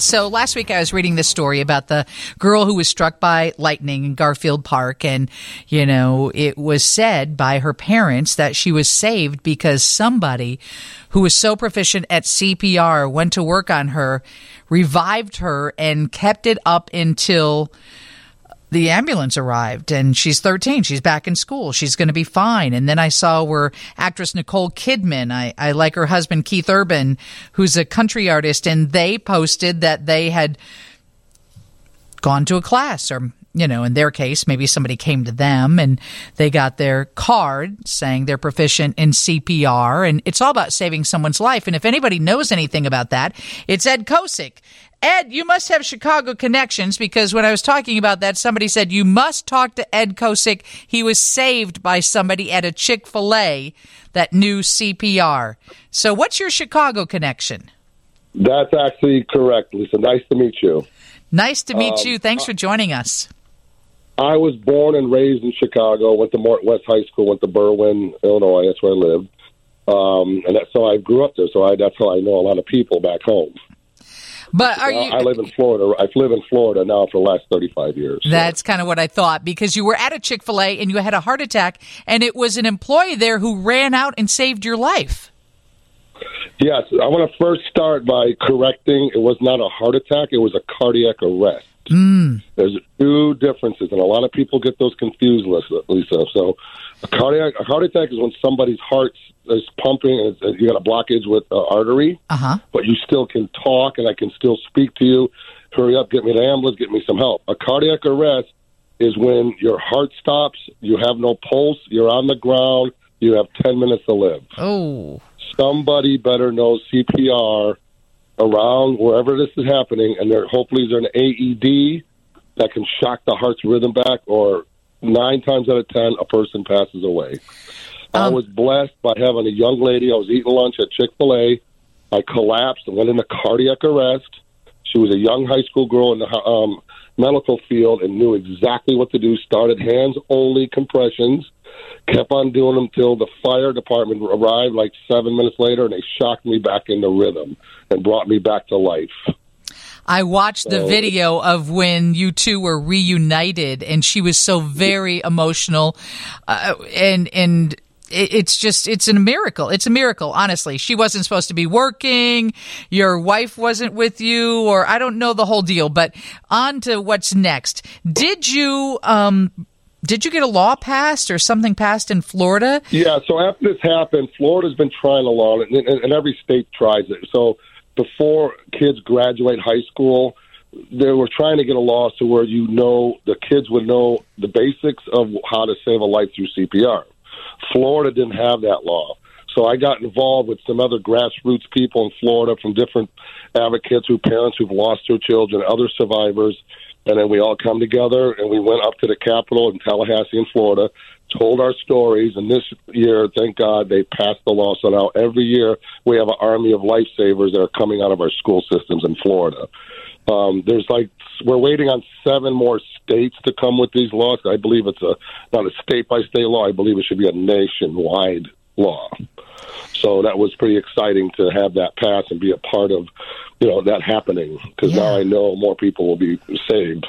So last week I was reading this story about the girl who was struck by lightning in Garfield Park, and, you know, it was said by her parents that she was saved because somebody who was so proficient at CPR went to work on her, revived her, and kept it up until the ambulance arrived, and she's 13. She's back in school. She's going to be fine. And then I saw where actress Nicole Kidman, I like her husband, Keith Urban, who's a country artist, and they posted that they had gone to a class, or, you know, in their case, maybe somebody came to them and they got their card saying they're proficient in CPR. And it's all about saving someone's life. And if anybody knows anything about that, it's Ed Kosiec. Ed, you must have Chicago connections, because when I was talking about that, somebody said, you must talk to Ed Kosiec. He was saved by somebody at a Chick-fil-A that knew CPR. So what's your Chicago connection? That's actually correct, Lisa. Nice to meet you. Nice to meet you. Thanks for joining us. I was born and raised in Chicago, went to Mort West High School, went to Berwyn, Illinois. That's where I lived. And that's how I grew up there, so that's how I know a lot of people back home. But are you? I live in Florida. I've lived in Florida now for the last 35 years. So. That's kind of what I thought, because you were at a Chick-fil-A and you had a heart attack, and it was an employee there who ran out and saved your life. Yes. I want to first start by correcting. It was not a heart attack. It was a cardiac arrest. Mm. There's two differences, and a lot of people get those confused, Lisa. So a heart attack is when somebody's heart is pumping and you got a blockage with an artery, but you still can talk and I can still speak to you. Hurry up, get me an ambulance, get me some help. A cardiac arrest is when your heart stops, you have no pulse, you're on the ground, you have 10 minutes to live. Oh. Somebody better knows CPR around wherever this is happening, and hopefully there's an AED that can shock the heart's rhythm back, or 9 times out of 10, a person passes away. I was blessed by having a young lady. I was eating lunch at Chick-fil-A. I collapsed and went into cardiac arrest. She was a young high school girl in the medical field and knew exactly what to do, started hands-only compressions, kept on doing them till the fire department arrived like 7 minutes later, and they shocked me back into rhythm and brought me back to life. I watched the video of when you two were reunited, and she was so very emotional, and it's just, it's a miracle. It's a miracle, honestly. She wasn't supposed to be working. Your wife wasn't with you, or I don't know the whole deal, but on to what's next. Did you get a law passed or something passed in Florida? Yeah, so after this happened, Florida's been trying a law, and every state tries it. So before kids graduate high school, they were trying to get a law to where, you know, the kids would know the basics of how to save a life through CPR. Florida didn't have that law. So I got involved with some other grassroots people in Florida, from different advocates, who parents who've lost their children, other survivors. And then we all come together, and we went up to the Capitol in Tallahassee in Florida, told our stories. And this year, thank God, they passed the law. So now every year we have an army of lifesavers that are coming out of our school systems in Florida. We're waiting on 7 more states to come with these laws. I believe it's not a state-by-state law. I believe it should be a nationwide law. So that was pretty exciting to have that pass and be a part of, you know, that happening, because now I know more people will be saved,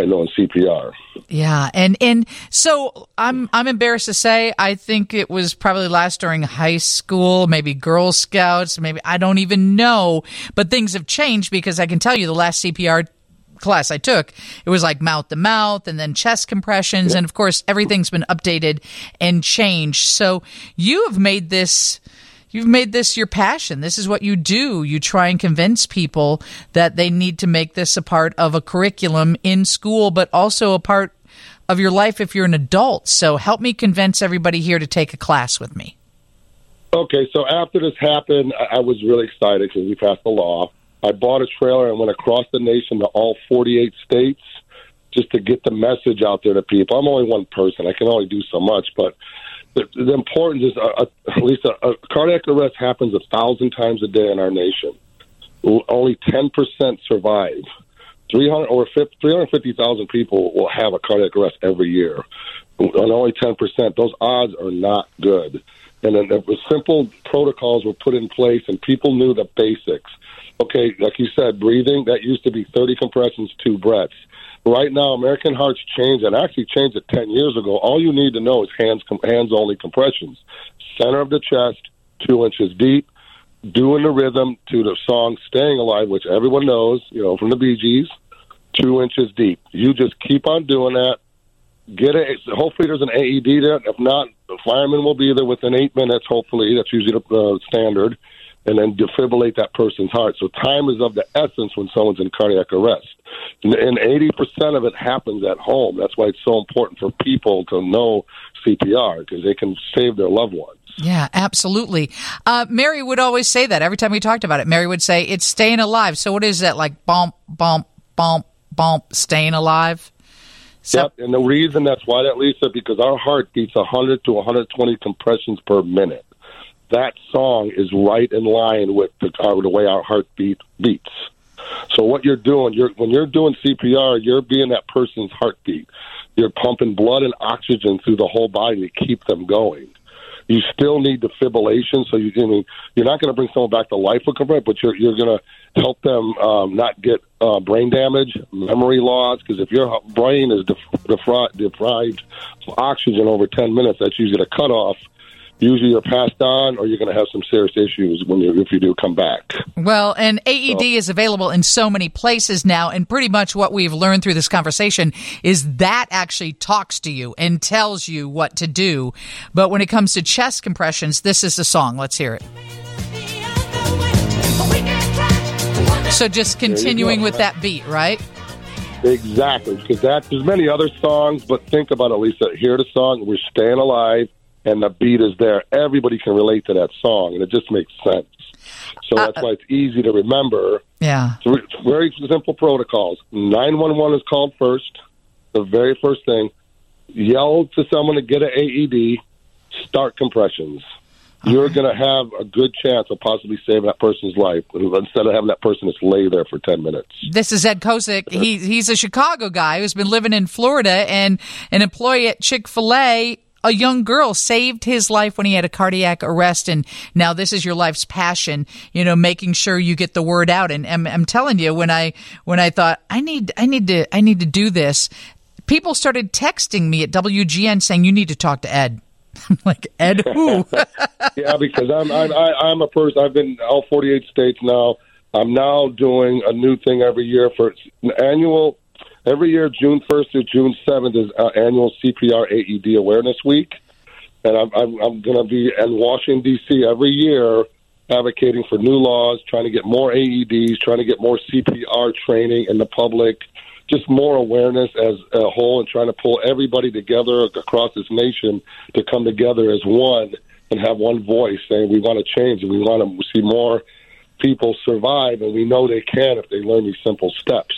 I know, in CPR. Yeah, and so I'm embarrassed to say, I think it was probably last during high school, maybe Girl Scouts, maybe, I don't even know, but things have changed, because I can tell you the last CPR class I took, it was like mouth to mouth and then chest compressions, and of course everything's been updated and changed. So you've made this your passion. This is what you do. You try and convince people that they need to make this a part of a curriculum in school, but also a part of your life if you're an adult. So help me convince everybody here to take a class with me. Okay, so after this happened, I was really excited because we passed the law. I bought a trailer and went across the nation to all 48 states just to get the message out there to people. I'm only one person. I can only do so much, but the importance is, Lisa, a cardiac arrest happens 1,000 times a day in our nation. Only 10% survive. 350,000 people will have a cardiac arrest every year, and only 10%. Those odds are not good. And then simple protocols were put in place, and people knew the basics. Okay, like you said, breathing, that used to be 30 compressions, 2 breaths. Right now, American Heart's changed, and actually changed it 10 years ago. All you need to know is hands-only compressions. Center of the chest, 2 inches deep, doing the rhythm to the song Stayin' Alive, which everyone knows, you know, from the Bee Gees, 2 inches deep. You just keep on doing that. Get it. Hopefully there's an AED there. If not, the fireman will be there within 8 minutes, hopefully. That's usually the standard. And then defibrillate that person's heart. So time is of the essence when someone's in cardiac arrest. And 80% of it happens at home. That's why it's so important for people to know CPR, because they can save their loved ones. Yeah, absolutely. Mary would always say that. Every time we talked about it, Mary would say, it's staying alive. So what is that, like bump, bump, bump, bump, staying alive? So, yep, and the reason that's why that, Lisa, because our heart beats 100 to 120 compressions per minute. That song is right in line with the way our heartbeat beats. So what you're doing, when you're doing CPR, you're being that person's heartbeat. You're pumping blood and oxygen through the whole body to keep them going. You still need defibrillation, so you're not going to bring someone back to life with compression, but you're going to help them not get brain damage, memory loss, because if your brain is deprived of oxygen over 10 minutes, that's usually the cutoff. Usually you're passed on or you're going to have some serious issues if you do come back. Well, and AED is available in so many places now, and pretty much what we've learned through this conversation is that actually talks to you and tells you what to do. But when it comes to chest compressions, this is the song. Let's hear it. So just continuing with that beat, right? Exactly, because there's many other songs, but think about it, Lisa. Hear the song, we're staying alive. And the beat is there. Everybody can relate to that song, and it just makes sense. So that's why it's easy to remember. Yeah. It's very simple protocols. 911 is called first, the very first thing. Yell to someone to get an AED. Start compressions. You're going to have a good chance of possibly saving that person's life instead of having that person just lay there for 10 minutes. This is Ed Kosiec. He's a Chicago guy who's been living in Florida, and an employee at Chick-fil-A, a young girl, saved his life when he had a cardiac arrest, and now this is your life's passion, you know, making sure you get the word out. And I'm telling you, when I thought I need to do this, people started texting me at WGN saying, you need to talk to Ed. I'm like, Ed who? Yeah, because I'm a person. I've been in all 48 states now. I'm now doing a new thing every year for an annual. Every year, June 1st through June 7th is annual CPR AED Awareness Week, and I'm going to be in Washington, D.C. every year advocating for new laws, trying to get more AEDs, trying to get more CPR training in the public, just more awareness as a whole, and trying to pull everybody together across this nation to come together as one and have one voice saying we want to change and we want to see more people survive, and we know they can if they learn these simple steps.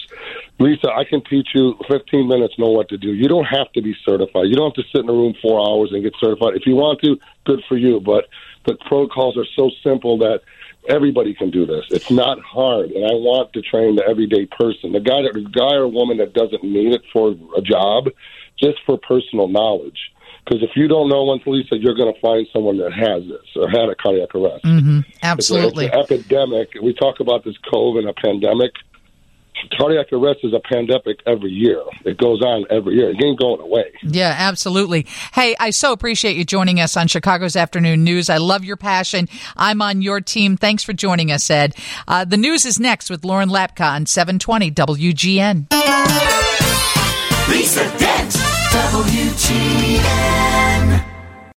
Lisa, I can teach you 15 minutes, know what to do. You don't have to be certified. You don't have to sit in a room 4 hours and get certified. If you want to, good for you. But the protocols are so simple that everybody can do this. It's not hard, and I want to train the everyday person, the guy or woman that doesn't need it for a job, just for personal knowledge. Because if you don't know one, Lisa, you're going to find someone that has this or had a cardiac arrest. Mm-hmm. Absolutely. It's an epidemic. We talk about this COVID and a pandemic. Cardiac arrest is a pandemic every year. It goes on every year. It ain't going away. Yeah, absolutely. Hey, I so appreciate you joining us on Chicago's Afternoon News. I love your passion. I'm on your team. Thanks for joining us, Ed. The news is next with Lauren Lapka on 720 WGN. Lisa Dent, WGN.